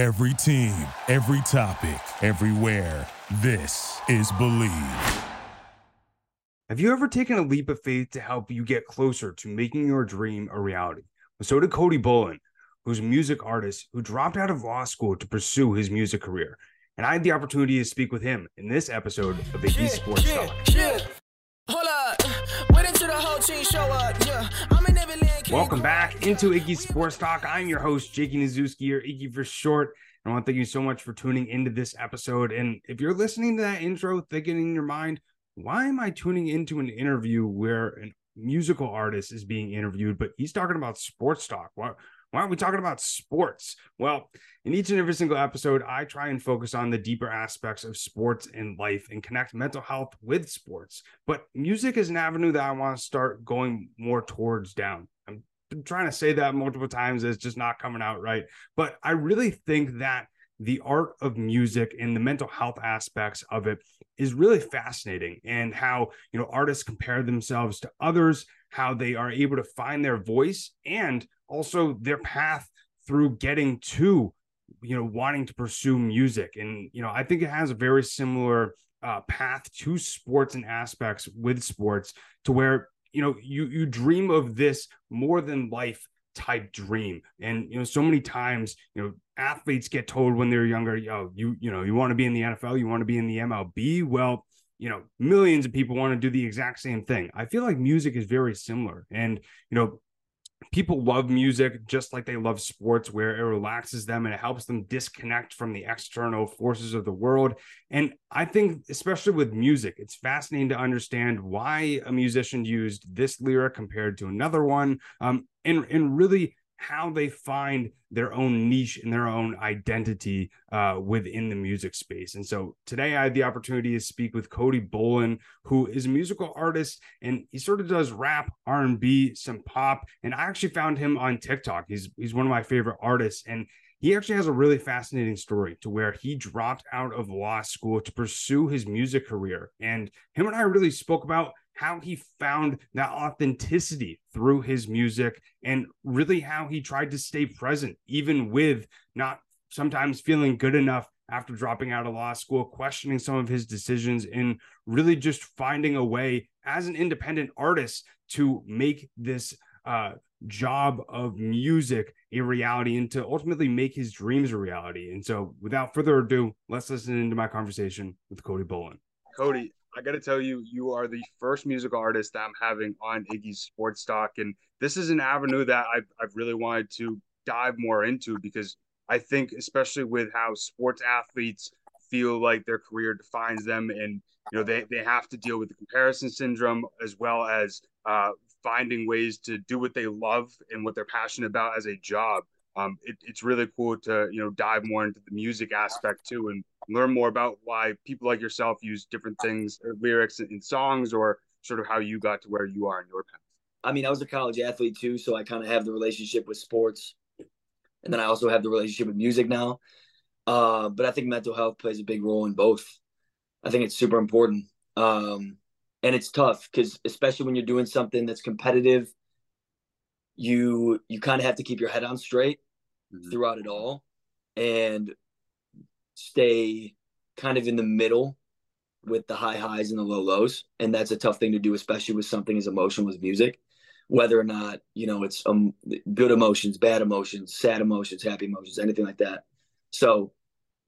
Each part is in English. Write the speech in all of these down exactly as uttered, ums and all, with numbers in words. Every team, every topic, everywhere. This is Believe. Have you ever taken a leap of faith to help you get closer to making your dream a reality? So did Cody Bolan, who's a music artist who dropped out of law school to pursue his music career. And I had the opportunity to speak with him in this episode of Iggy Sports Talk. Hold up. Wait until the whole team show up. Yeah. I'm in Neverland. Welcome back into Iggy Sports Talk. I'm your host, Jakey Nadzewski, or Iggy for short. And I want to thank you so much for tuning into this episode. And if you're listening to that intro, thinking in your mind, why am I tuning into an interview where a musical artist is being interviewed, but he's talking about sports talk? Why? Why aren't we talking about sports? Well, in each and every single episode, I try and focus on the deeper aspects of sports and life and connect mental health with sports. But music is an avenue that I want to start going more towards down. I'm trying to say that multiple times. It's just not coming out right. But I really think that the art of music and the mental health aspects of it is really fascinating, and how, you know, artists compare themselves to others, how they are able to find their voice, and also their path through getting to, you know, wanting to pursue music. And, you know, I think it has a very similar uh, path to sports and aspects with sports, to where, you know, you, you dream of this more than life type dream. And, you know, so many times, you know, athletes get told when they're younger, yo, you, you know, you want to be in the N F L, you want to be in the M L B. Well, you know, millions of people want to do the exact same thing. I feel like music is very similar. And, you know, people love music just like they love sports, where it relaxes them and it helps them disconnect from the external forces of the world. And I think, especially with music, it's fascinating to understand why a musician used this lyric compared to another one, um, and, and really how they find their own niche and their own identity uh, within the music space. And so today I had the opportunity to speak with Cody Bolan, who is a musical artist, and he sort of does rap, R and B, some pop. And I actually found him on TikTok. He's, he's one of my favorite artists. And he actually has a really fascinating story, to where he dropped out of law school to pursue his music career. And him and I really spoke about how he found that authenticity through his music, and really how he tried to stay present, even with not sometimes feeling good enough after dropping out of law school, questioning some of his decisions, and really just finding a way as an independent artist to make this uh, job of music a reality, and to ultimately make his dreams a reality. And so without further ado, let's listen into my conversation with Cody Bolan. Cody, I got to tell you, you are the first musical artist that I'm having on Iggy's Sports Talk. And this is an avenue that I've, I've really wanted to dive more into, because I think, especially with how sports athletes feel like their career defines them, and, you know, they, they have to deal with the comparison syndrome, as well as uh, finding ways to do what they love and what they're passionate about as a job. Um, it, it's really cool to, you know, dive more into the music aspect too, and learn more about why people like yourself use different things, or lyrics in songs, or sort of how you got to where you are in your path. I mean, I was a college athlete too, so I kind of have the relationship with sports, and then I also have the relationship with music now. Uh, but I think mental health plays a big role in both. I think it's super important. Um, and it's tough, because especially when you're doing something that's competitive, you, you kind of have to keep your head on straight mm-hmm. throughout it all, and stay kind of in the middle with the high highs and the low lows. And that's a tough thing to do, especially with something as emotional as music, whether or not, you know, it's um, good emotions, bad emotions, sad emotions, happy emotions, anything like that. So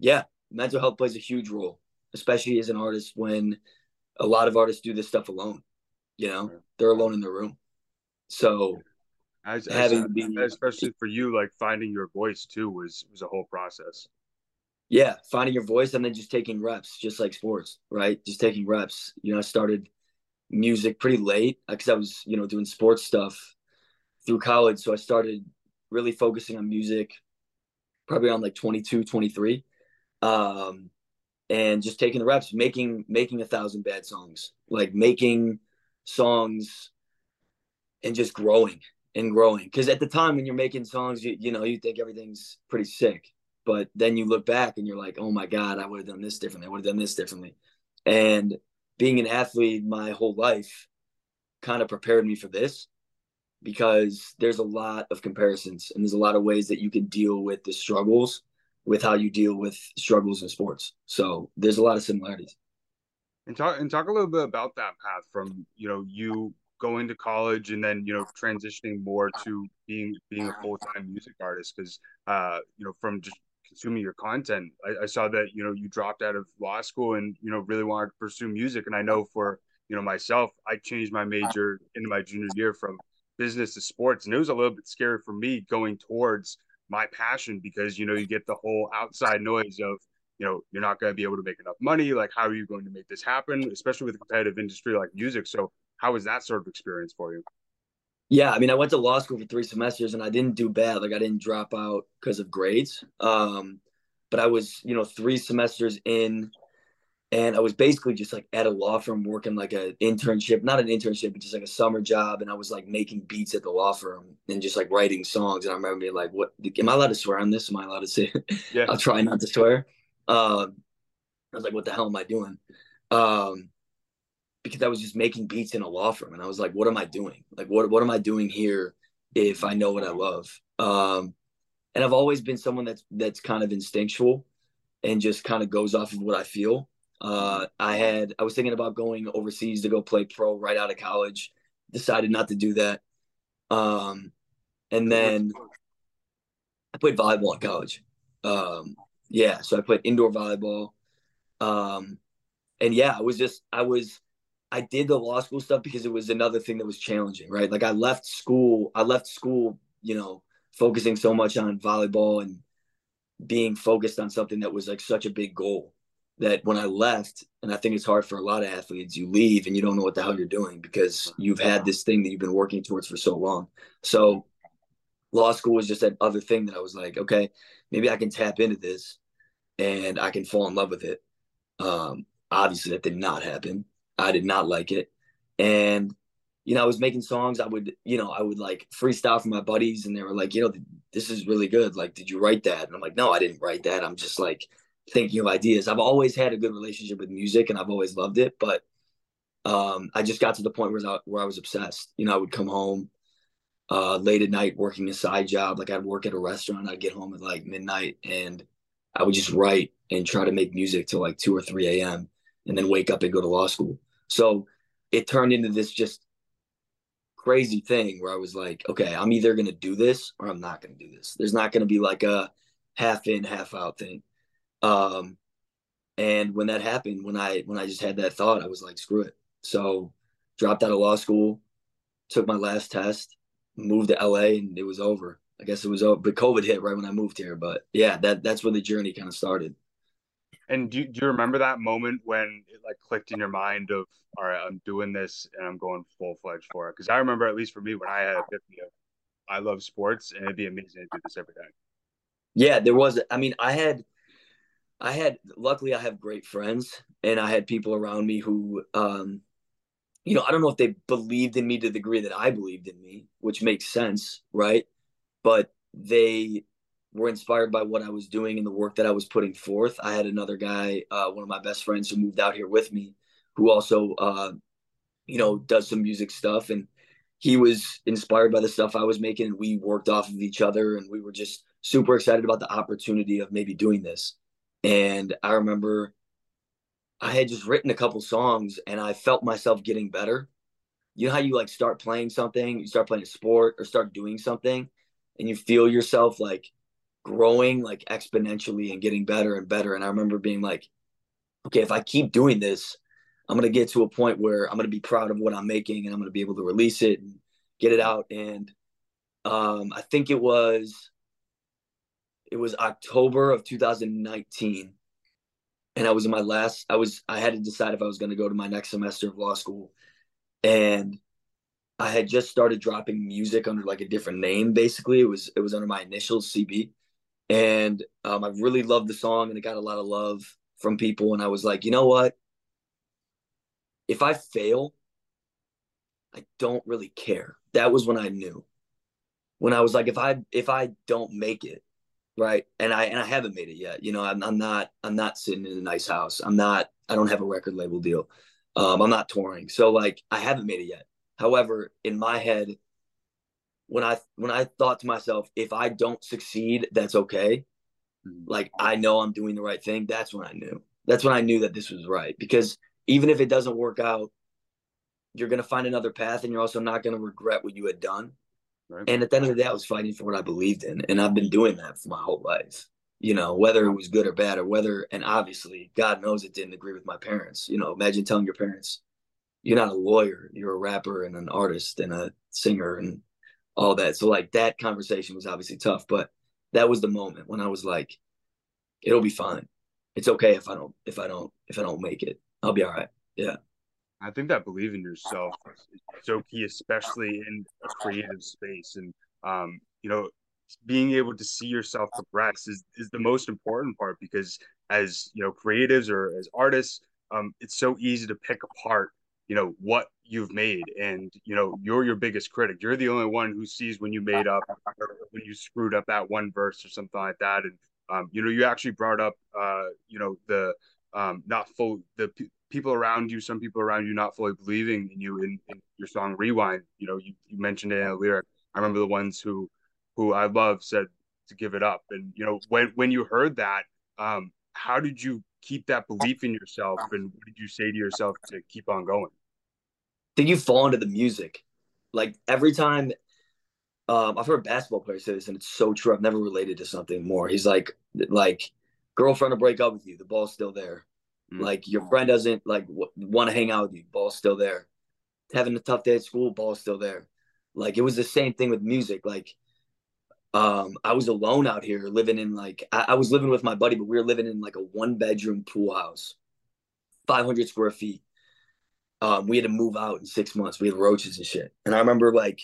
yeah, mental health plays a huge role, especially as an artist, when a lot of artists do this stuff alone, you know, they're alone in their room. So as, having as, been, especially for you, like finding your voice too was, was a whole process. Yeah, finding your voice, and then just taking reps, just like sports, right? Just taking reps. You know, I started music pretty late, because I was, you know, doing sports stuff through college. So I started really focusing on music probably around like twenty-two, twenty-three, um, and just taking the reps, making making a thousand bad songs, like making songs and just growing and growing. Because at the time when you're making songs, you, you know, you think everything's pretty sick. But then you look back and you're like, oh my God, I would have done this differently. I would have done this differently. And being an athlete my whole life kind of prepared me for this, because there's a lot of comparisons, and there's a lot of ways that you can deal with the struggles with how you deal with struggles in sports. So there's a lot of similarities. And talk and talk a little bit about that path from, you know, you going to college and then, you know, transitioning more to being being a full-time music artist. Because, uh, you know, from just consuming your content, I, I saw that, you know, you dropped out of law school and, you know, really wanted to pursue music. And I know for, you know, myself, I changed my major into my junior year from business to sports. And it was a little bit scary for me going towards my passion because, you know, you get the whole outside noise of, you know, you're not going to be able to make enough money. Like, how are you going to make this happen, especially with a competitive industry like music? So how was that sort of experience for you? Yeah, I mean, I went to law school for three semesters and I didn't do bad. Like, I didn't drop out because of grades. Um, but I was, you know, three semesters in and I was basically just like at a law firm working like an internship, not an internship, but just like a summer job. And I was like making beats at the law firm and just like writing songs. And I remember being like, what, am I allowed to swear on this? Am I allowed to say it? Yeah. I'll try not to swear. Um, I was like, what the hell am I doing? Um, because I was just making beats in a law firm. And I was like, what am I doing? Like, what, what am I doing here if I know what I love? Um, and I've always been someone that's, that's kind of instinctual and just kind of goes off of what I feel. Uh, I had, I was thinking about going overseas to go play pro right out of college, decided not to do that. Um, and then I played volleyball in college. Um, yeah. So I played indoor volleyball. Um, and yeah, I was just, I was, I did the law school stuff because it was another thing that was challenging, right? Like, I left school, I left school, you know, focusing so much on volleyball and being focused on something that was like such a big goal that when I left, and I think it's hard for a lot of athletes, you leave and you don't know what the hell you're doing because you've had this thing that you've been working towards for so long. So law school was just that other thing that I was like, okay, maybe I can tap into this and I can fall in love with it. Um, obviously that did not happen. I did not like it. And, you know, I was making songs. I would, you know, I would like freestyle for my buddies and they were like, you know, this is really good. Like, did you write that? And I'm like, no, I didn't write that. I'm just like thinking of ideas. I've always had a good relationship with music and I've always loved it. But um, I just got to the point where I, where I was obsessed. You know, I would come home uh, late at night working a side job. Like, I'd work at a restaurant. I'd get home at like midnight and I would just write and try to make music till like two or three a.m. and then wake up and go to law school. So it turned into this just crazy thing where I was like, okay, I'm either going to do this or I'm not going to do this. There's not going to be like a half in, half out thing. Um, and when that happened, when I, when I just had that thought, I was like, screw it. So dropped out of law school, took my last test, moved to L A, and it was over. I guess it was over, but COVID hit right when I moved here. But yeah, that, that's where the journey kind of started. And do, do you remember that moment when it like clicked in your mind of, all right, I'm doing this and I'm going full fledged for it? Because I remember, at least for me, when I had a epiphany of I love sports and it'd be amazing to do this every day. Yeah, there was. I mean, I had, I had. Luckily, I have great friends and I had people around me who, um, you know, I don't know if they believed in me to the degree that I believed in me, which makes sense, right? But they were inspired by what I was doing and the work that I was putting forth. I had another guy, uh, one of my best friends who moved out here with me, who also, uh, you know, does some music stuff. And he was inspired by the stuff I was making. And we worked off of each other and we were just super excited about the opportunity of maybe doing this. And I remember I had just written a couple songs and I felt myself getting better. You know how you like start playing something, you start playing a sport or start doing something and you feel yourself like growing like exponentially and getting better and better. And I remember being like, okay, if I keep doing this, I'm going to get to a point where I'm going to be proud of what I'm making and I'm going to be able to release it and get it out. And um, I think it was, it was October of two thousand nineteen. And I was in my last, I was, I had to decide if I was going to go to my next semester of law school. And I had just started dropping music under like a different name. Basically it was, it was under my initials, C B. And um, I really loved the song and it got a lot of love from people. And I was like, you know what? If I fail, I don't really care. That was when I knew. When I was like, if I if I don't make it, right? And I and I haven't made it yet. You know, I'm, I'm not I'm not sitting in a nice house. I'm not I don't have a record label deal. Um, I'm not touring. So like I haven't made it yet. However, in my head, when I when I thought to myself, if I don't succeed, that's okay. like I know I'm doing the right thing, that's when I knew. That's when I knew that this was right. Because even if it doesn't work out, you're going to find another path, and you're also not going to regret what you had done. Right. And at the end of the day, I was fighting for what I believed in. And I've been doing that for my whole life, you know, whether it was good or bad or whether, and obviously, God knows it didn't agree with my parents. You know, imagine telling your parents, you're not a lawyer, you're a rapper and an artist and a singer and all that. So like that conversation was obviously tough, but that was the moment when I was like, it'll be fine. It's okay if I don't, if I don't, if I don't make it, I'll be all right. Yeah. I think that belief in yourself is so key, especially in a creative space. And, um, you know, being able to see yourself progress is, is the most important part, because as, you know, creatives or as artists, um, it's so easy to pick apart, you know, what you've made. And, you know, you're your biggest critic. You're the only one who sees when you made up, or when you screwed up that one verse or something like that. And, um, you know, you actually brought up, uh, you know, the um, not full, the people around you, some people around you not fully believing in you in, in your song Rewind. You know, you, you mentioned it in a lyric. I remember the ones who who I love said to give it up. And, you know, when, when you heard that, um, how did you keep that belief in yourself? And what did you say to yourself to keep on going? Did you fall into the music? Like every time, um, I've heard basketball players say this, and it's so true. I've never related to something more. He's like, like girlfriend to break up with you, the ball's still there. Like your friend doesn't like w- want to hang out with you, ball's still there. Having a tough day at school, ball's still there. Like it was the same thing with music. Like um, I was alone out here living in like, I-, I was living with my buddy, but we were living in like a one bedroom pool house, five hundred square feet. Um, we had to move out in six months. We had roaches and shit. And I remember like,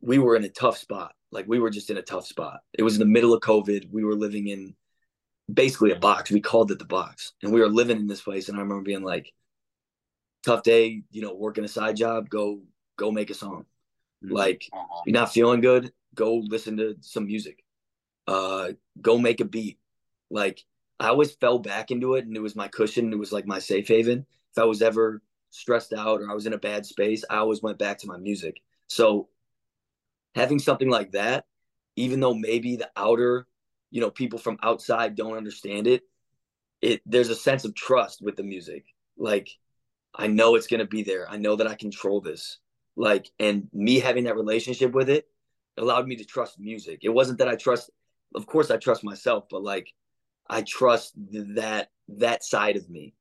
we were in a tough spot. Like we were just in a tough spot. It was in the middle of COVID. We were living in basically a box. We called it the box, and we were living in this place. And I remember being like, tough day, you know, working a side job, go, go make a song. Mm-hmm. Like you're not feeling good, go listen to some music, uh, go make a beat. Like I always fell back into it, and it was my cushion. It was like my safe haven. If I was ever stressed out or I was in a bad space, I always went back to my music. So having something like that, even though maybe the outer, you know, people from outside don't understand it, it, there's a sense of trust with the music. Like, I know it's going to be there. I know that I control this. Like, and me having that relationship with it allowed me to trust music. It wasn't that I trust, of course I trust myself, but like, I trust that, that side of me,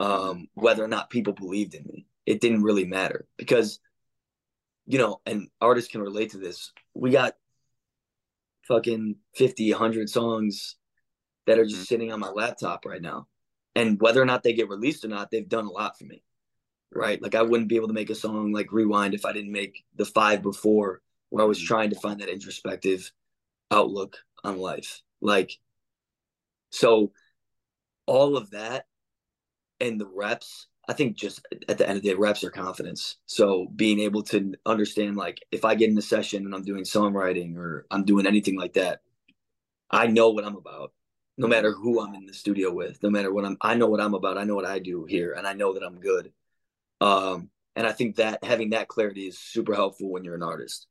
um, whether or not people believed in me. It didn't really matter because, you know, and artists can relate to this. We got fucking fifty, a hundred songs that are just sitting on my laptop right now. And whether or not they get released or not, they've done a lot for me, right? Like I wouldn't be able to make a song like Rewind if I didn't make the five before, where I was trying to find that introspective outlook on life. Like, so all of that and the reps, I think just at the end of the day, reps are confidence. So being able to understand, like if I get in a session and I'm doing songwriting or I'm doing anything like that, I know what I'm about, no matter who I'm in the studio with, no matter what I'm, I know what I'm about. I know what I do here, and I know that I'm good. Um, and I think that having that clarity is super helpful when you're an artist.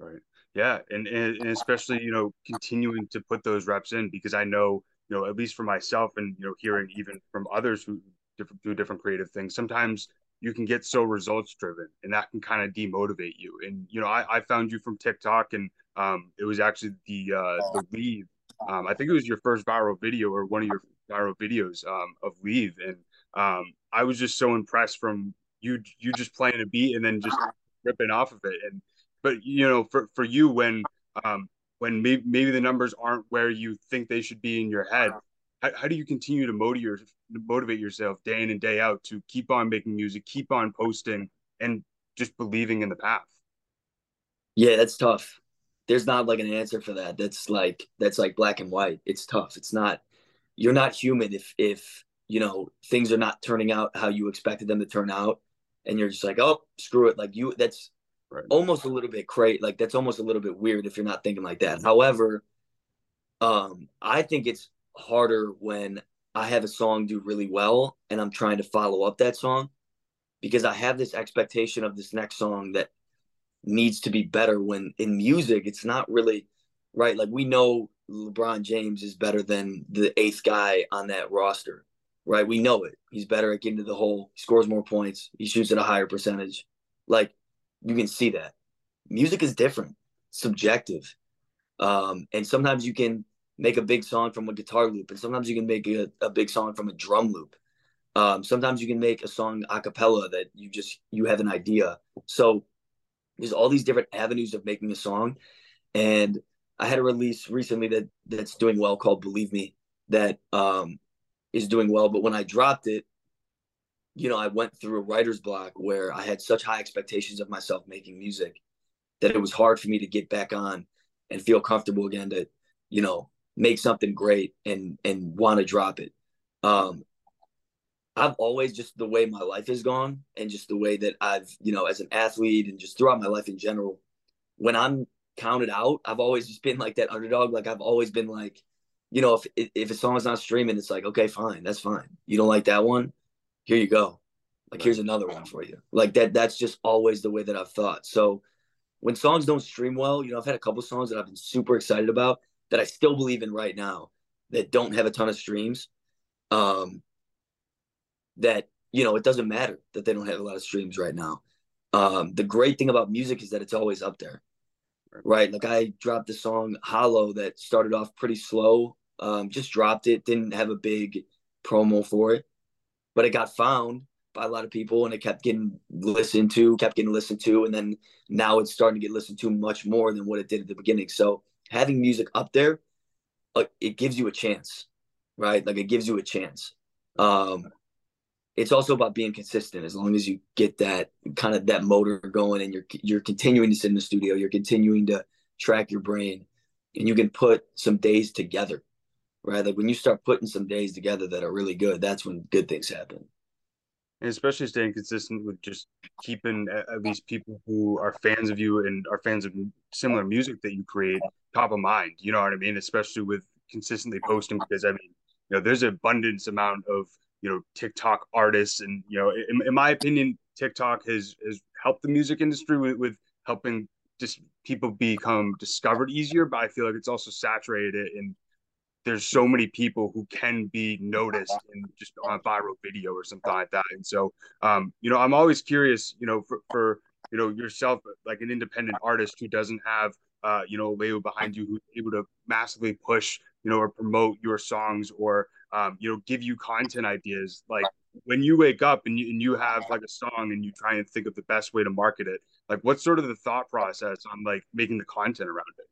Right. Yeah. And, and, and especially, you know, continuing to put those reps in, because I know, you know, at least for myself and, you know, hearing even from others who, different do different creative things, sometimes you can get so results driven, and that can kind of demotivate you. And you know, I, I found you from TikTok, and um it was actually the uh the Leave, um I think it was your first viral video or one of your viral videos um of Leave. And um I was just so impressed from you you just playing a beat and then just ripping off of it. And but you know, for for you, when um when maybe, maybe the numbers aren't where you think they should be in your head, How, how do you continue to motivate, motivate yourself day in and day out to keep on making music, keep on posting, and just believing in the path? Yeah, that's tough. There's not like an answer for that. That's like, that's like black and white. It's tough. It's not, you're not human if, if, you know, things are not turning out how you expected them to turn out, and you're just like, oh, screw it. Like you, that's right. Almost a little bit crazy. Like that's almost a little bit weird if you're not thinking like that. However, um, I think it's harder when I have a song do really well and I'm trying to follow up that song, because I have this expectation of this next song that needs to be better, when in music it's not really right. Like we know LeBron James is better than the eighth guy on that roster, right? We know it. He's better at getting to the hole. He scores more points. He shoots at a higher percentage. Like, you can see that. Music is different, subjective. Um, and sometimes you can make a big song from a guitar loop, and sometimes you can make a, a big song from a drum loop. Um, sometimes you can make a song a cappella that you just, you have an idea. So there's all these different avenues of making a song. And I had a release recently that that's doing well called Believe Me, that um, is doing well. But when I dropped it, you know, I went through a writer's block where I had such high expectations of myself making music that it was hard for me to get back on and feel comfortable again to, you know, make something great and and want to drop it. Um, I've always, just the way my life has gone and just the way that I've, you know, as an athlete and just throughout my life in general, when I'm counted out, I've always just been like that underdog. Like, I've always been like, you know, if if a song's not streaming, it's like, okay, fine, that's fine. You don't like that one? Here you go. Like, here's another one for you. Like, that, that's just always the way that I've thought. So when songs don't stream well, you know, I've had a couple songs that I've been super excited about that I still believe in right now that don't have a ton of streams. Um, that, you know, it doesn't matter that they don't have a lot of streams right now. Um, the great thing about music is that it's always up there, right? Like, I dropped the song Hollow that started off pretty slow, um, just dropped it, didn't have a big promo for it, but it got found by a lot of people and it kept getting listened to, kept getting listened to. And then now it's starting to get listened to much more than what it did at the beginning. So having music up there, uh, it gives you a chance, right? Like, it gives you a chance. Um, it's also about being consistent. As long as you get that kind of that motor going and you're, you're continuing to sit in the studio, you're continuing to track your brain, and you can put some days together, right? Like, when you start putting some days together that are really good, that's when good things happen. And especially staying consistent with just keeping at least people who are fans of you and are fans of similar music that you create top of mind. You know what I mean? Especially with consistently posting, because I mean, you know, there's an abundance amount of, you know, TikTok artists, and, you know, in, in my opinion, TikTok has, has helped the music industry with, with helping just people become discovered easier. But I feel like it's also saturated, and there's so many people who can be noticed in just on a viral video or something like that. And so, um, you know, I'm always curious, you know, for, for, you know, yourself, like an independent artist who doesn't have, uh, you know, a label behind you, who's able to massively push, you know, or promote your songs, or, um, you know, give you content ideas. Like, when you wake up and you, and you have like a song and you try and think of the best way to market it, like, what's sort of the thought process on like making the content around it?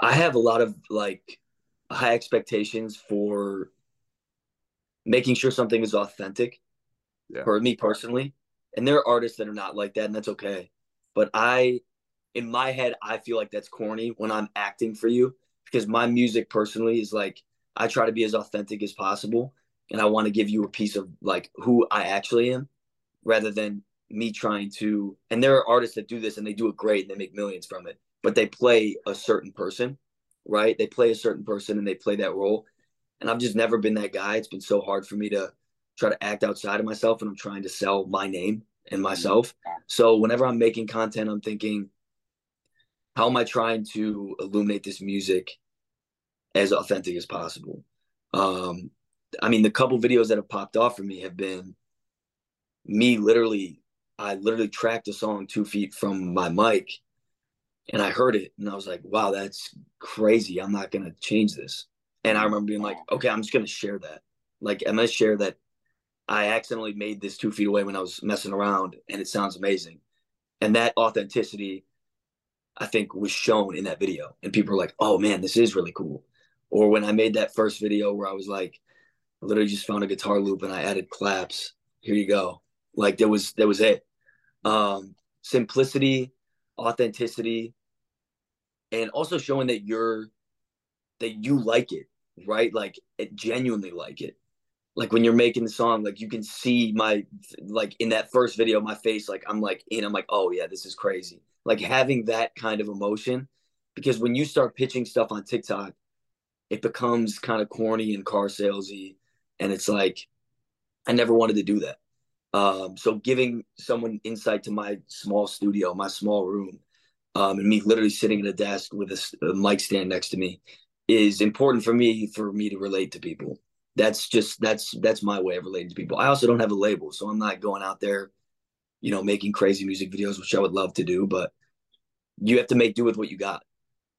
I have a lot of like high expectations for making sure something is authentic, yeah, for me personally. And there are artists that are not like that, and that's okay. But I, in my head, I feel like that's corny when I'm acting for you, because my music personally is like, I try to be as authentic as possible, and I want to give you a piece of like who I actually am, rather than me trying to, and there are artists that do this and they do it great and they make millions from it, but they play a certain person, right? They play a certain person and they play that role. And I've just never been that guy. It's been so hard for me to try to act outside of myself when I'm trying to sell my name and myself. So whenever I'm making content, I'm thinking, how am I trying to illuminate this music as authentic as possible? Um, I mean, the couple videos that have popped off for me have been me literally, I literally tracked a song two feet from my mic, and I heard it and I was like, wow, that's crazy. I'm not going to change this. And I remember being like, okay, I'm just going to share that. Like, I'm going to share that I accidentally made this two feet away when I was messing around, and it sounds amazing. And that authenticity, I think, was shown in that video. And people are like, oh man, this is really cool. Or when I made that first video where I was like, I literally just found a guitar loop and I added claps. Here you go. Like, that was, that was it. Um, simplicity, authenticity, and also showing that you're, that you like it, right? Like, it genuinely like it. Like, when you're making the song, like, you can see my, like, in that first video, my face, like, I'm like, in, I'm like, oh yeah, this is crazy. Like, having that kind of emotion, because when you start pitching stuff on TikTok, it becomes kind of corny and car salesy, and it's like, I never wanted to do that. Um, so giving someone insight to my small studio, my small room, um, and me literally sitting at a desk with a, a mic stand next to me is important for me, for me to relate to people. That's just, that's, that's my way of relating to people. I also don't have a label, so I'm not going out there, you know, making crazy music videos, which I would love to do, but you have to make do with what you got.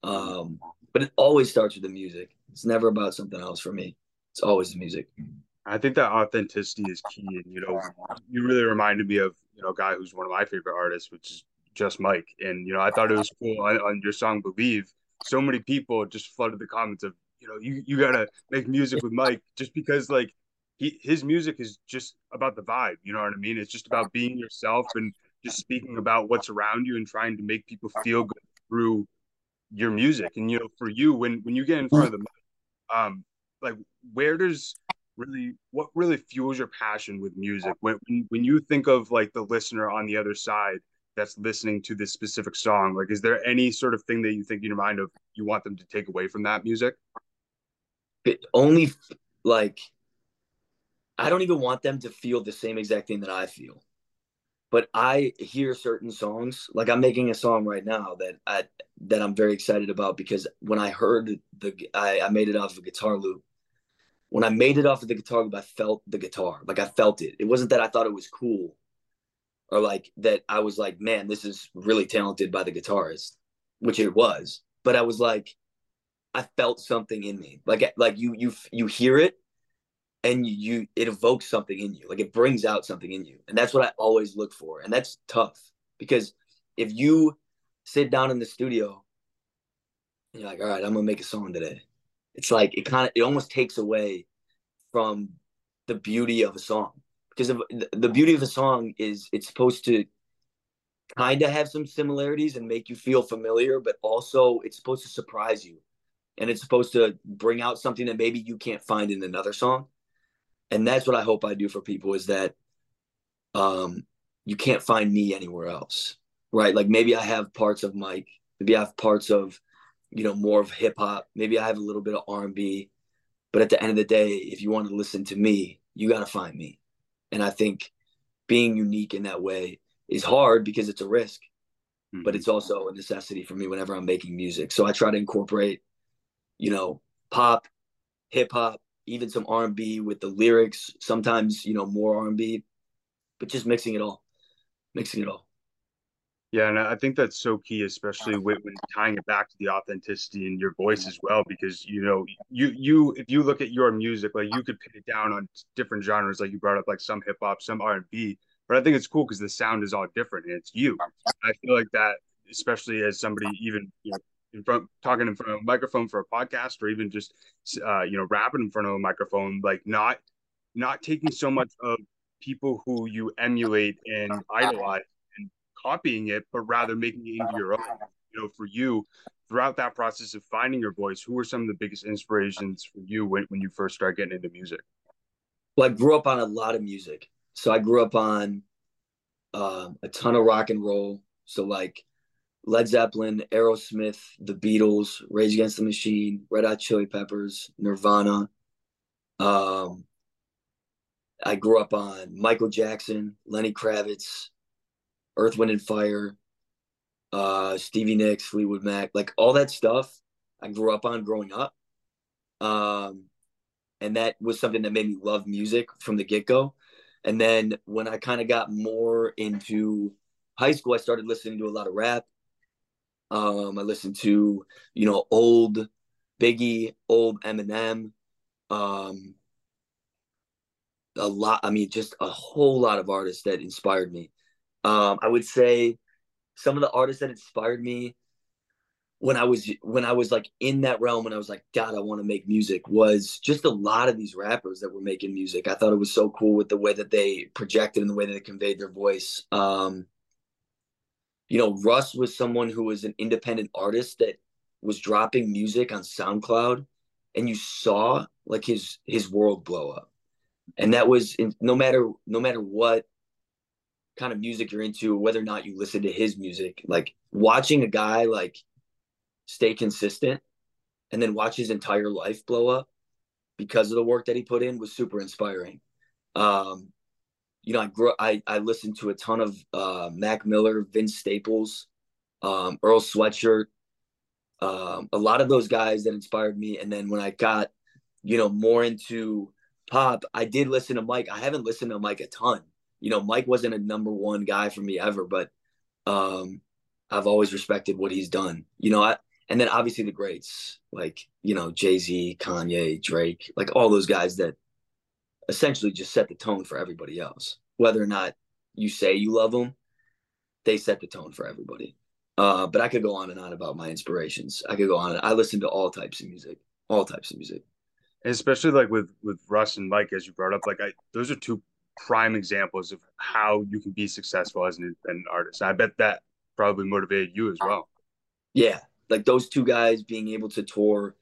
Um, but it always starts with the music. It's never about something else for me. It's always the music. I think that authenticity is key. And, you know, you really reminded me of, you know, a guy who's one of my favorite artists, which is Just Mike. And, you know, I thought it was cool on, on your song Believe, so many people just flooded the comments of, you know, you, you got to make music with Mike, just because, like, he, his music is just about the vibe. You know what I mean? It's just about being yourself and just speaking about what's around you and trying to make people feel good through your music. And, you know, for you, when, when you get in front of the mic, um, like, where does really, what really fuels your passion with music? When, when you think of, like, the listener on the other side that's listening to this specific song, like, is there any sort of thing that you think in your mind of you want them to take away from that music? It only, like, I don't even want them to feel the same exact thing that I feel, but I hear certain songs, like, I'm making a song right now that I, that I'm very excited about, because when I heard the, I, I made it off of a guitar loop. When I made it off of the guitar loop, I felt the guitar, like, I felt it. It wasn't that I thought it was cool, or like that I was like, man, this is really talented by the guitarist, which it was. But I was like, I felt something in me. Like, like you, you, you hear it and you, it evokes something in you. Like, it brings out something in you. And that's what I always look for. And that's tough, because if you sit down in the studio and you're like, all right, I'm going to make a song today, it's like, it kind of, it almost takes away from the beauty of a song. Because of the beauty of a song is it's supposed to kind of have some similarities and make you feel familiar, but also it's supposed to surprise you, and it's supposed to bring out something that maybe you can't find in another song. And that's what I hope I do for people, is that um, you can't find me anywhere else, right? Like, maybe I have parts of Mike, maybe I have parts of, you know, more of hip hop, maybe I have a little bit of R and B, but at the end of the day, if you want to listen to me, you got to find me. And I think being unique in that way is hard, because it's a risk, mm-hmm. but it's also a necessity for me whenever I'm making music. So I try to incorporate, you know, pop, hip hop, even some R and B with the lyrics, sometimes, you know, more R and B, but just mixing it all, mixing it all. Yeah. And I think that's so key, especially when tying it back to the authenticity in your voice as well, because, you know, you, you, if you look at your music, like, you could pin it down on different genres, like you brought up, like some hip hop, some R and B, but I think it's cool because the sound is all different and it's you. I feel like that, especially as somebody even, you know, in front, talking in front of a microphone for a podcast, or even just, uh, you know, rapping in front of a microphone, like not, not taking so much of people who you emulate and idolize, copying it, but rather making it into your own. You know, for you, throughout that process of finding your voice, who were some of the biggest inspirations for you when, when you first start getting into music? Well, I grew up on a lot of music. So I grew up on uh, a ton of rock and roll. So like Led Zeppelin, Aerosmith, The Beatles, Rage Against the Machine, Red Hot Chili Peppers, Nirvana. Um, I grew up on Michael Jackson, Lenny Kravitz, Earth, Wind, and Fire, uh, Stevie Nicks, Fleetwood Mac, like all that stuff I grew up on growing up. Um, and that was something that made me love music from the get-go. And then when I kind of got more into high school, I started listening to a lot of rap. Um, I listened to, you know, old Biggie, old Eminem, um, a lot, I mean, just a whole lot of artists that inspired me. Um, I would say some of the artists that inspired me when I was, when I was like in that realm, when I was like, God, I want to make music, was just a lot of these rappers that were making music. I thought it was so cool with the way that they projected and the way that they conveyed their voice. Um, you know, Russ was someone who was an independent artist that was dropping music on SoundCloud, and you saw like his, his world blow up. And that was in, no matter, no matter what kind of music you're into, whether or not you listen to his music, like watching a guy like stay consistent and then watch his entire life blow up because of the work that he put in was super inspiring. Um, you know, I grew, I I listened to a ton of uh, Mac Miller, Vince Staples, um, Earl Sweatshirt, um, a lot of those guys that inspired me. And then when I got, you know, more into pop, I did listen to Mike. I haven't listened to Mike a ton. You know, Mike wasn't a number one guy for me ever, but um, I've always respected what he's done. You know, I, and then obviously the greats, like, you know, Jay-Z, Kanye, Drake, like all those guys that essentially just set the tone for everybody else. Whether or not you say you love them, they set the tone for everybody. Uh, but I could go on and on about my inspirations. I could go on. And I listen to all types of music, all types of music. And especially like with, with Russ and Mike, as you brought up, like I, those are two prime examples of how you can be successful as an independent artist. And I bet that probably motivated you as well. Yeah. Like those two guys being able to tour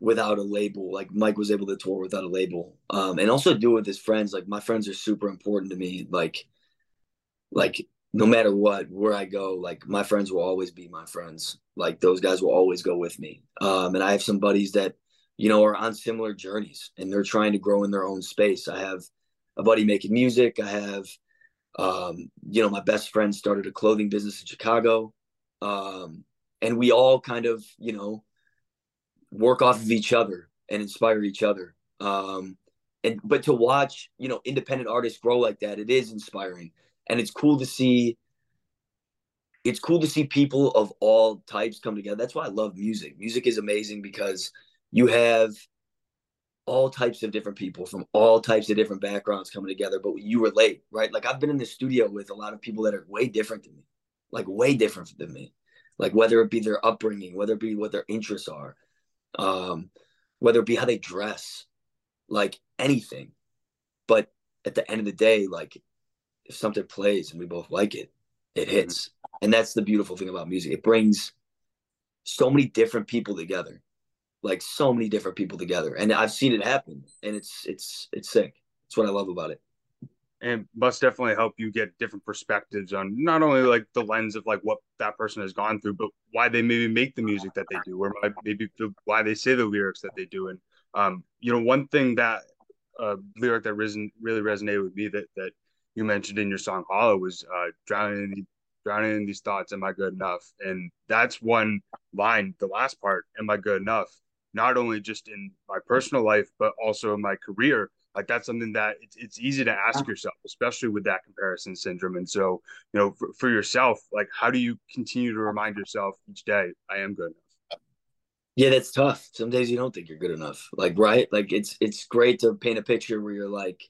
without a label, like Mike was able to tour without a label, um, and also do it with his friends. Like my friends are super important to me. Like, like no matter what, where I go, like my friends will always be my friends. Like those guys will always go with me. Um, and I have some buddies that, you know, are on similar journeys and they're trying to grow in their own space. I have a buddy making music. I have, um, you know, my best friend started a clothing business in Chicago. Um, and we all kind of, you know, work off of each other and inspire each other. Um, and but to watch, you know, independent artists grow like that, it is inspiring. And it's cool to see. It's cool to see people of all types come together. That's why I love music. Music is amazing because you have all types of different people from all types of different backgrounds coming together, but you relate, right? Like I've been in the studio with a lot of people that are way different than me, like way different than me, like whether it be their upbringing, whether it be what their interests are, um, whether it be how they dress, like anything. But at the end of the day, like if something plays and we both like it, it hits. And that's the beautiful thing about music. It brings so many different people together. Like so many different people together, and I've seen it happen, and it's it's it's sick. It's what I love about it. And it must definitely help you get different perspectives on not only like the lens of like what that person has gone through, but why they maybe make the music that they do, or maybe why they say the lyrics that they do. And um, you know, one thing that uh, lyric that risen really resonated with me that that you mentioned in your song "Hollow" was uh, drowning in the drowning in these thoughts. Am I good enough? And that's one line. The last part, am I good enough? Not only just in my personal life, but also in my career. Like that's something that it's, it's easy to ask yourself, especially with that comparison syndrome. And so, you know, for, for yourself, like, how do you continue to remind yourself each day, I am good enough? Yeah, that's tough. Some days you don't think you're good enough. Like, right. Like it's, it's great to paint a picture where you're like,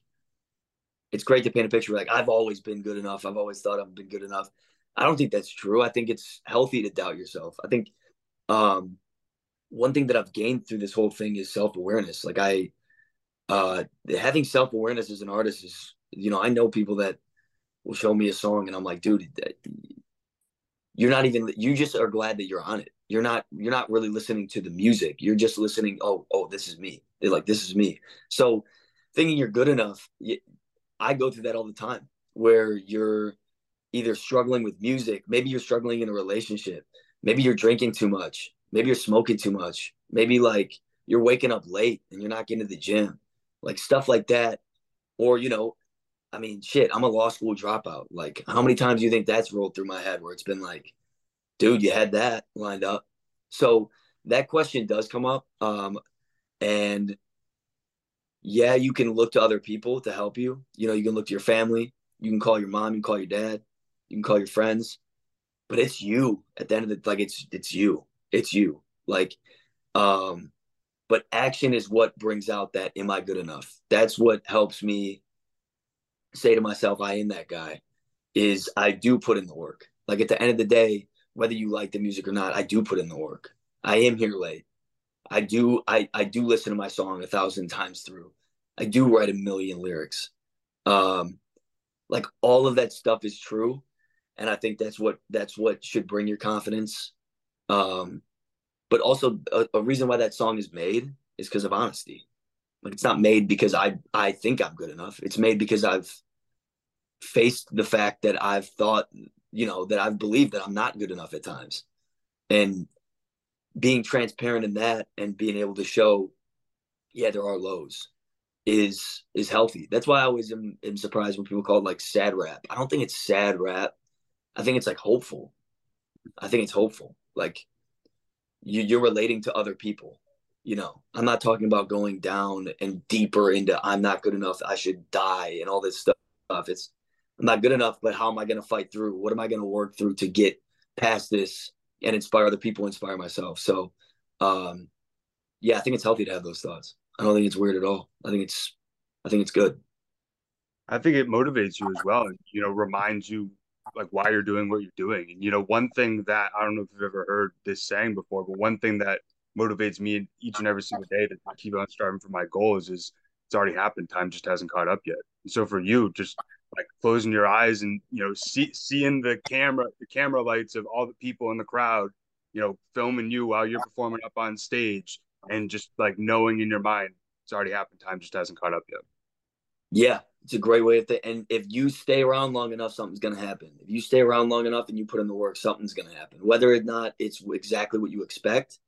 it's great to paint a picture. Where like, I've always been good enough. I've always thought I've been good enough. I don't think that's true. I think it's healthy to doubt yourself. I think, um, one thing that I've gained through this whole thing is self-awareness. Like I, uh, having self-awareness as an artist is, you know, I know people that will show me a song and I'm like, dude, you're not even, you just are glad that you're on it. You're not, you're not really listening to the music. You're just listening. Oh, oh, this is me. They're like, this is me. So thinking you're good enough. I go through that all the time where you're either struggling with music. Maybe you're struggling in a relationship. Maybe you're drinking too much. Maybe you're smoking too much. Maybe like you're waking up late and you're not getting to the gym, like stuff like that. Or, you know, I mean, shit, I'm a law school dropout. Like how many times do you think that's rolled through my head where it's been like, dude, you had that lined up. So that question does come up. Um, and yeah, you can look to other people to help you. You know, you can look to your family. You can call your mom. You can call your dad. You can call your friends, but it's you at the end of the, like it's, it's you. It's you like, um, but action is what brings out that. Am I good enough? That's what helps me say to myself, I am that guy is I do put in the work. Like at the end of the day, whether you like the music or not, I do put in the work. I am here late. I do. I, I do listen to my song a thousand times through. I do write a million lyrics. Um, like all of that stuff is true. And I think that's what, that's what should bring your confidence. Um, but also a, a reason why that song is made is because of honesty. Like it's not made because I, I think I'm good enough. It's made because I've faced the fact that I've thought, you know, that I've believed that I'm not good enough at times, and being transparent in that and being able to show, yeah, there are lows is, is healthy. That's why I always am, am surprised when people call it like sad rap. I don't think it's sad rap. I think it's like hopeful. I think it's hopeful. Like you, you're relating to other people. You know, I'm not talking about going down and deeper into I'm not good enough, I should die and all this stuff. It's I'm not good enough, but how am I going to fight through? What am I going to work through to get past this and inspire other people, inspire myself? So, um, yeah, I think it's healthy to have those thoughts. I don't think it's weird at all. I think it's, I think it's good. I think it motivates you as well. And, you know, reminds you like why you're doing what you're doing. And, you know, one thing that I don't know if you've ever heard this saying before, but one thing that motivates me each and every single day to keep on striving for my goals is it's already happened. Time just hasn't caught up yet. And so for you, just like closing your eyes and, you know, see, seeing the camera, the camera lights of all the people in the crowd, you know, filming you while you're performing up on stage and just like knowing in your mind, it's already happened. Time just hasn't caught up yet. Yeah. It's a great way of th- and if you stay around long enough, something's going to happen. If you stay around long enough and you put in the work, something's going to happen. Whether or not it's exactly what you expect,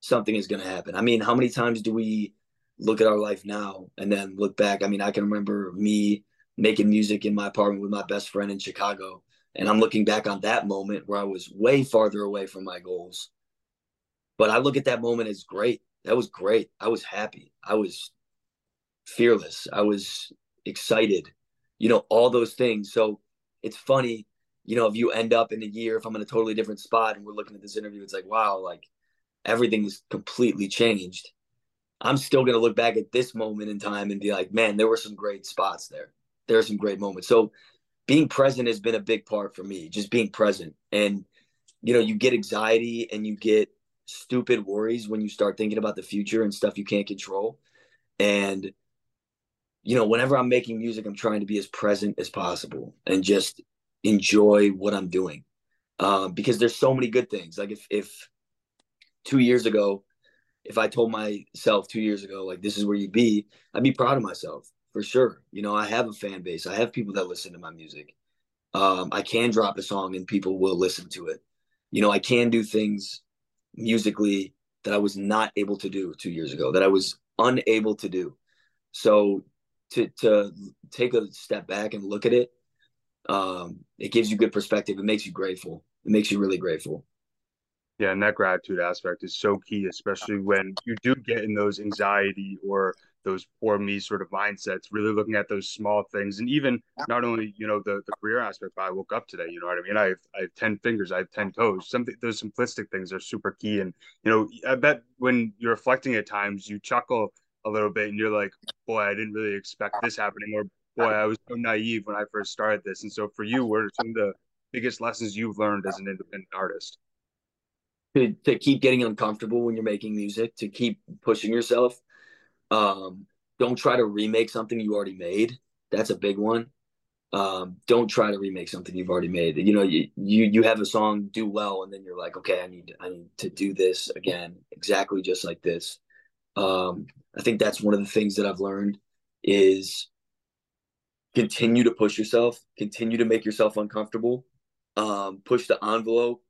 something is going to happen. I mean, how many times do we look at our life now and then look back? I mean, I can remember me making music in my apartment with my best friend in Chicago. And I'm looking back on that moment where I was way farther away from my goals. But I look at that moment as great. That was great. I was happy. I was fearless. I was excited, you know, all those things. So it's funny, you know, if you end up in a year, if I'm in a totally different spot and we're looking at this interview, it's like, wow, like everything's completely changed. I'm still going to look back at this moment in time and be like, man, there were some great spots there. There are some great moments. So being present has been a big part for me, just being present. And, you know, you get anxiety and you get stupid worries when you start thinking about the future and stuff you can't control. And, you know, whenever I'm making music, I'm trying to be as present as possible and just enjoy what I'm doing. Um, because there's so many good things. Like if, if two years ago, if I told myself two years ago, like, this is where you'd be, I'd be proud of myself. For sure. You know, I have a fan base. I have people that listen to my music. Um, I can drop a song and people will listen to it. You know, I can do things musically that I was not able to do two years ago, that I was unable to do. So to to take a step back and look at it, um, it gives you good perspective. It makes you grateful. It makes you really grateful. Yeah, and that gratitude aspect is so key, especially when you do get in those anxiety or those poor me sort of mindsets, really looking at those small things. And even not only, you know, the, the career aspect, but I woke up today, you know what I mean? I have, I have ten fingers, I have ten toes. Something, those simplistic things are super key. And, you know, I bet when you're reflecting at times, you chuckle a little bit and you're like, boy, I didn't really expect this happening, or boy, I was so naive when I first started this. And so for you, what are some of the biggest lessons you've learned as an independent artist? To, to keep getting uncomfortable when you're making music, to keep pushing yourself. Um, don't try to remake something you already made. That's a big one. Um, don't try to remake something you've already made. You know, you, you, you have a song do well, and then you're like, okay, I need, I need to do this again, exactly just like this. Um, I think that's one of the things that I've learned is continue to push yourself, continue to make yourself uncomfortable, um, push the envelope.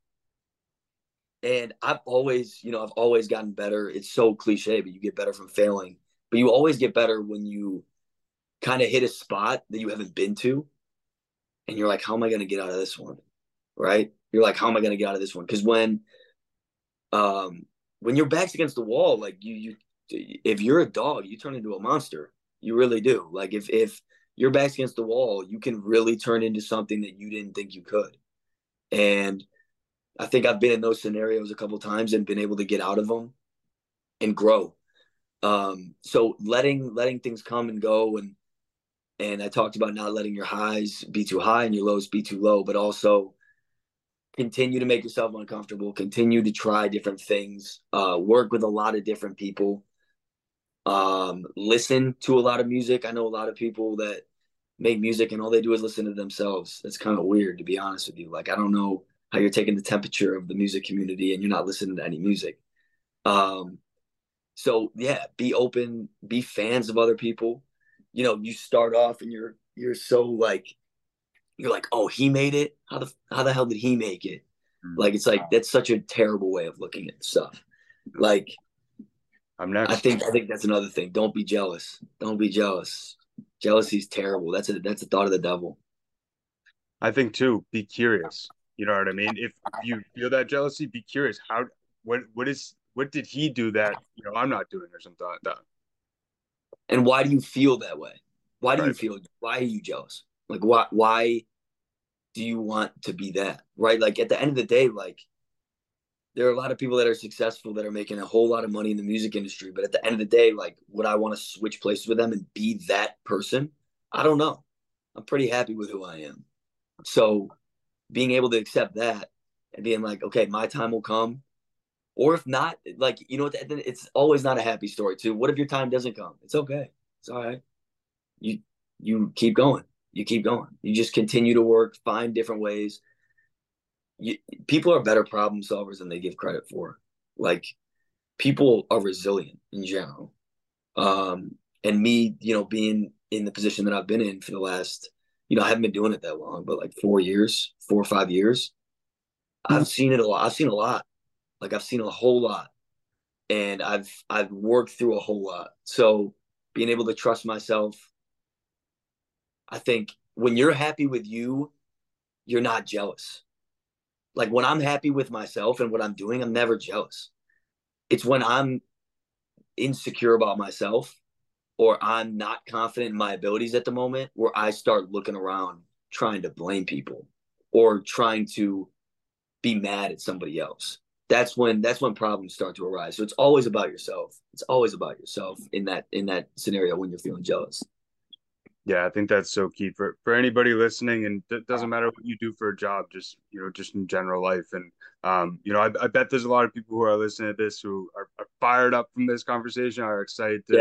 And I've always, you know, I've always gotten better. It's so cliche, but you get better from failing. But you always get better when you kind of hit a spot that you haven't been to. And you're like, how am I going to get out of this one? Right? You're like, how am I going to get out of this one? Because when um, when your back's against the wall, like you, you, if you're a dog, you turn into a monster. You really do. Like if, if your back's against the wall, you can really turn into something that you didn't think you could. And I think I've been in those scenarios a couple of times and been able to get out of them and grow. Um, so letting letting things come and go. And and I talked about not letting your highs be too high and your lows be too low, but also continue to make yourself uncomfortable, continue to try different things, uh, work with a lot of different people, um, listen to a lot of music. I know a lot of people that make music and all they do is listen to themselves. That's kind of weird, to be honest with you. Like, I don't know how you're taking the temperature of the music community and you're not listening to any music. Um, so yeah, be open, be fans of other people. You know, you start off and you're, you're so like, you're like, oh, he made it. How the, how the hell did he make it? Mm-hmm. Like, it's like, that's such a terrible way of looking at stuff. Like, I'm not, I think, I think that's another thing. Don't be jealous. Don't be jealous. Jealousy's terrible. That's a, that's a thought of the devil. I think too, be curious. You know what I mean? If you feel that jealousy, be curious. How what what is what did he do that, you know, I'm not doing or something like that? And why do you feel that way? Why do right. you feel? Why are you jealous? Like, why why do you want to be that? Right? Like, at the end of the day, like, there are a lot of people that are successful that are making a whole lot of money in the music industry. But at the end of the day, like, would I want to switch places with them and be that person? I don't know. I'm pretty happy with who I am. So being able to accept that and being like, okay, my time will come. Or if not, like, you know, it's always not a happy story too. What if your time doesn't come? It's okay. It's all right. You, you keep going. You keep going. You just continue to work, find different ways. You, people are better problem solvers than they give credit for. Like, people are resilient in general. Um, and me, you know, being in the position that I've been in for the last, you know, I haven't been doing it that long, but like four years, four or five years, I've seen it a lot. I've seen a lot. Like, I've seen a whole lot, and I've, I've worked through a whole lot. So being able to trust myself, I think when you're happy with you, you're not jealous. Like, when I'm happy with myself and what I'm doing, I'm never jealous. It's when I'm insecure about myself or I'm not confident in my abilities at the moment where I start looking around trying to blame people or trying to be mad at somebody else. That's when that's when problems start to arise. So it's always about yourself. It's always about yourself in that in that scenario when you're feeling jealous. Yeah, I think that's so key for, for anybody listening, and it doesn't matter what you do for a job, just, you know, just in general life. And, um, you know, I, I bet there's a lot of people who are listening to this who are, are fired up from this conversation, are excited to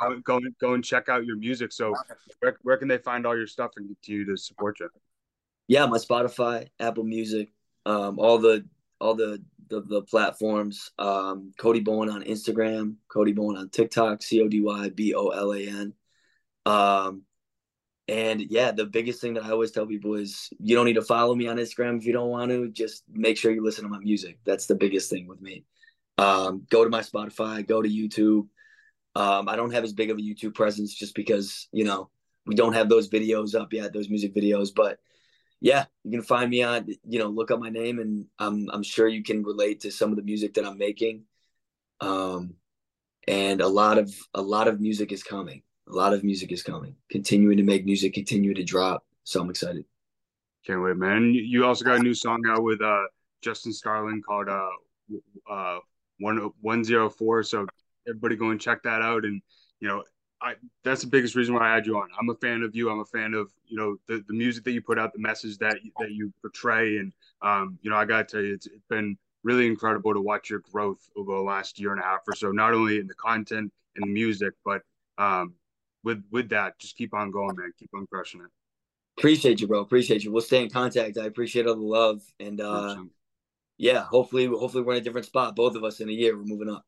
yeah. go, go and check out your music. So where, where can they find all your stuff and continue to support you? Yeah, my Spotify, Apple Music, um, all the all the, the, the platforms, um, Cody Bolan on Instagram, Cody Bolan on TikTok, C O D Y B O L A N. Um, And yeah, the biggest thing that I always tell people is you don't need to follow me on Instagram if you don't want to. Just make sure you listen to my music. That's the biggest thing with me. Um, go to my Spotify, go to YouTube. Um, I don't have as big of a YouTube presence just because, you know, we don't have those videos up yet, those music videos. But yeah, you can find me on, you know, look up my name, and I'm I'm sure you can relate to some of the music that I'm making. Um, and a lot of a lot of music is coming. A lot of music is coming. Continuing to make music, continue to drop. So I'm excited. Can't wait, man. You also got a new song out with uh, Justin Starling called uh, uh, one oh four. So everybody go and check that out. And, you know, I that's the biggest reason why I had you on. I'm a fan of you. I'm a fan of, you know, the, the music that you put out, the message that, that you portray. And, um, you know, I got to tell you, it's, it's been really incredible to watch your growth over the last year and a half or so, not only in the content and the music, but um, with with that, just keep on going, man. Keep on crushing it. Appreciate you, bro. Appreciate you. We'll stay in contact. I appreciate all the love, and uh, yeah, hopefully, hopefully we're in a different spot, both of us, in a year. We're moving up.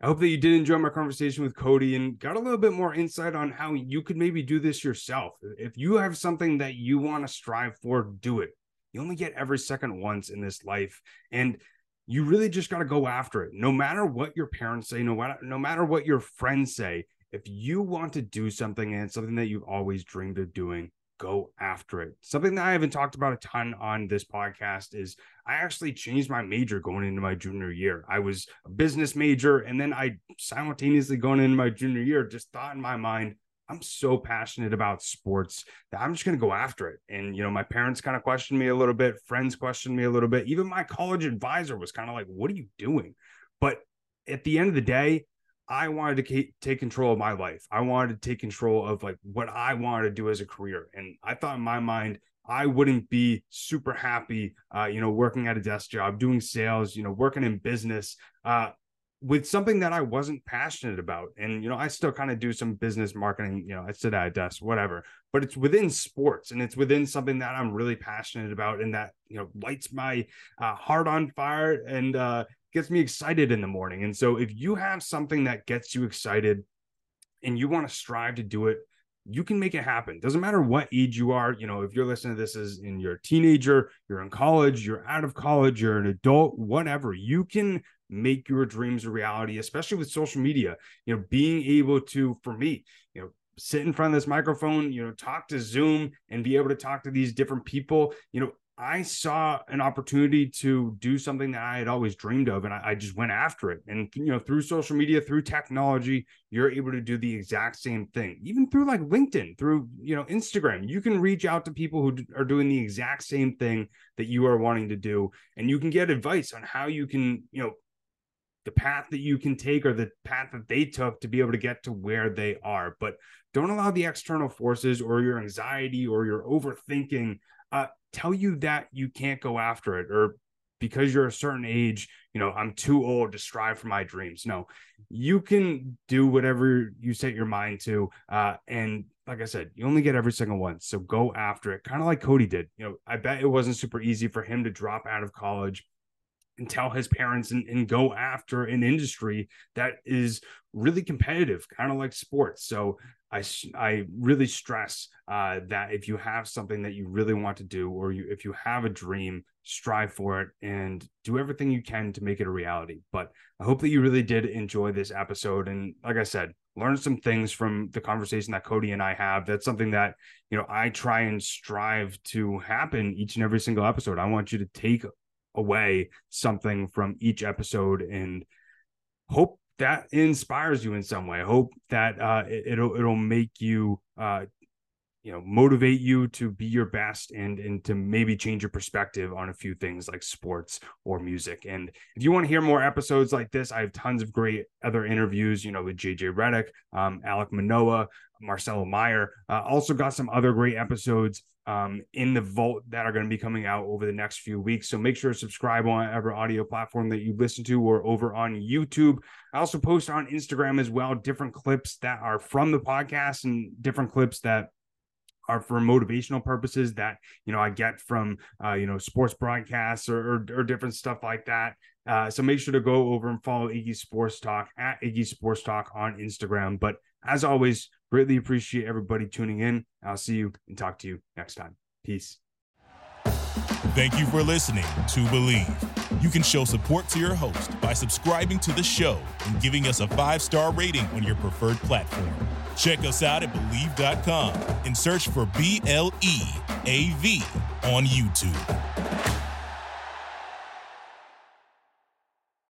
I hope that you did enjoy my conversation with Cody and got a little bit more insight on how you could maybe do this yourself. If you have something that you want to strive for, do it. You only get every second once in this life, and you really just got to go after it. No matter what your parents say, no matter no matter what your friends say. If you want to do something and it's something that you've always dreamed of doing, go after it. Something that I haven't talked about a ton on this podcast is I actually changed my major going into my junior year. I was a business major, and then I simultaneously going into my junior year just thought in my mind, I'm so passionate about sports that I'm just going to go after it. And, you know, my parents kind of questioned me a little bit. Friends questioned me a little bit. Even my college advisor was kind of like, what are you doing? But at the end of the day, I wanted to take control of my life. I wanted to take control of like what I wanted to do as a career. And I thought in my mind, I wouldn't be super happy, uh, you know, working at a desk job, doing sales, you know, working in business uh, with something that I wasn't passionate about. And, you know, I still kind of do some business marketing, you know, I sit at a desk, whatever, but it's within sports and it's within something that I'm really passionate about and that, you know, lights my uh, heart on fire and, uh, gets me excited in the morning. And so if you have something that gets you excited and you want to strive to do it, you can make it happen. Doesn't matter what age you are. You know, if you're listening to this as in your teenager, you're in college, you're out of college, you're an adult, whatever, you can make your dreams a reality, especially with social media. You know, being able to, for me, you know, sit in front of this microphone, you know, talk to Zoom and be able to talk to these different people, you know, I saw an opportunity to do something that I had always dreamed of, and I, I just went after it. And, you know, through social media, through technology, you're able to do the exact same thing. Even through like LinkedIn, through, you know, Instagram, you can reach out to people who d- are doing the exact same thing that you are wanting to do. And you can get advice on how you can, you know, the path that you can take or the path that they took to be able to get to where they are. But don't allow the external forces or your anxiety or your overthinking uh, tell you that you can't go after it, or because you're a certain age, you know, I'm too old to strive for my dreams. No, you can do whatever you set your mind to. Uh, and like I said, you only get every single one. So go after it. Kind of like Cody did. You know, I bet it wasn't super easy for him to drop out of college and tell his parents and, and go after an industry that is really competitive, kind of like sports. So I, I really stress uh, that if you have something that you really want to do, or you, if you have a dream, strive for it and do everything you can to make it a reality. But I hope that you really did enjoy this episode. And like I said, learn some things from the conversation that Cody and I have. That's something that, you know, I try and strive to happen each and every single episode. I want you to take away something from each episode and hope that inspires you in some way. Hope that uh, it, it'll it'll make you, uh, you know, motivate you to be your best and and to maybe change your perspective on a few things like sports or music. And if you want to hear more episodes like this, I have tons of great other interviews, you know, with J J Redick, um, Alec Manoah, Marcelo Meyer. Uh, also got some other great episodes um, in the vault that are going to be coming out over the next few weeks. So make sure to subscribe on every audio platform that you listen to or over on YouTube. I also post on Instagram as well, different clips that are from the podcast and different clips that are for motivational purposes that, you know, I get from, uh, you know, sports broadcasts or, or, or different stuff like that. Uh, so make sure to go over and follow Iggy Sports Talk at Iggy Sports Talk on Instagram. But as always, greatly appreciate everybody tuning in. I'll see you and talk to you next time. Peace. Thank you for listening to Believe. You can show support to your host by subscribing to the show and giving us a five-star rating on your preferred platform. Check us out at Believe dot com and search for B L E A V on YouTube.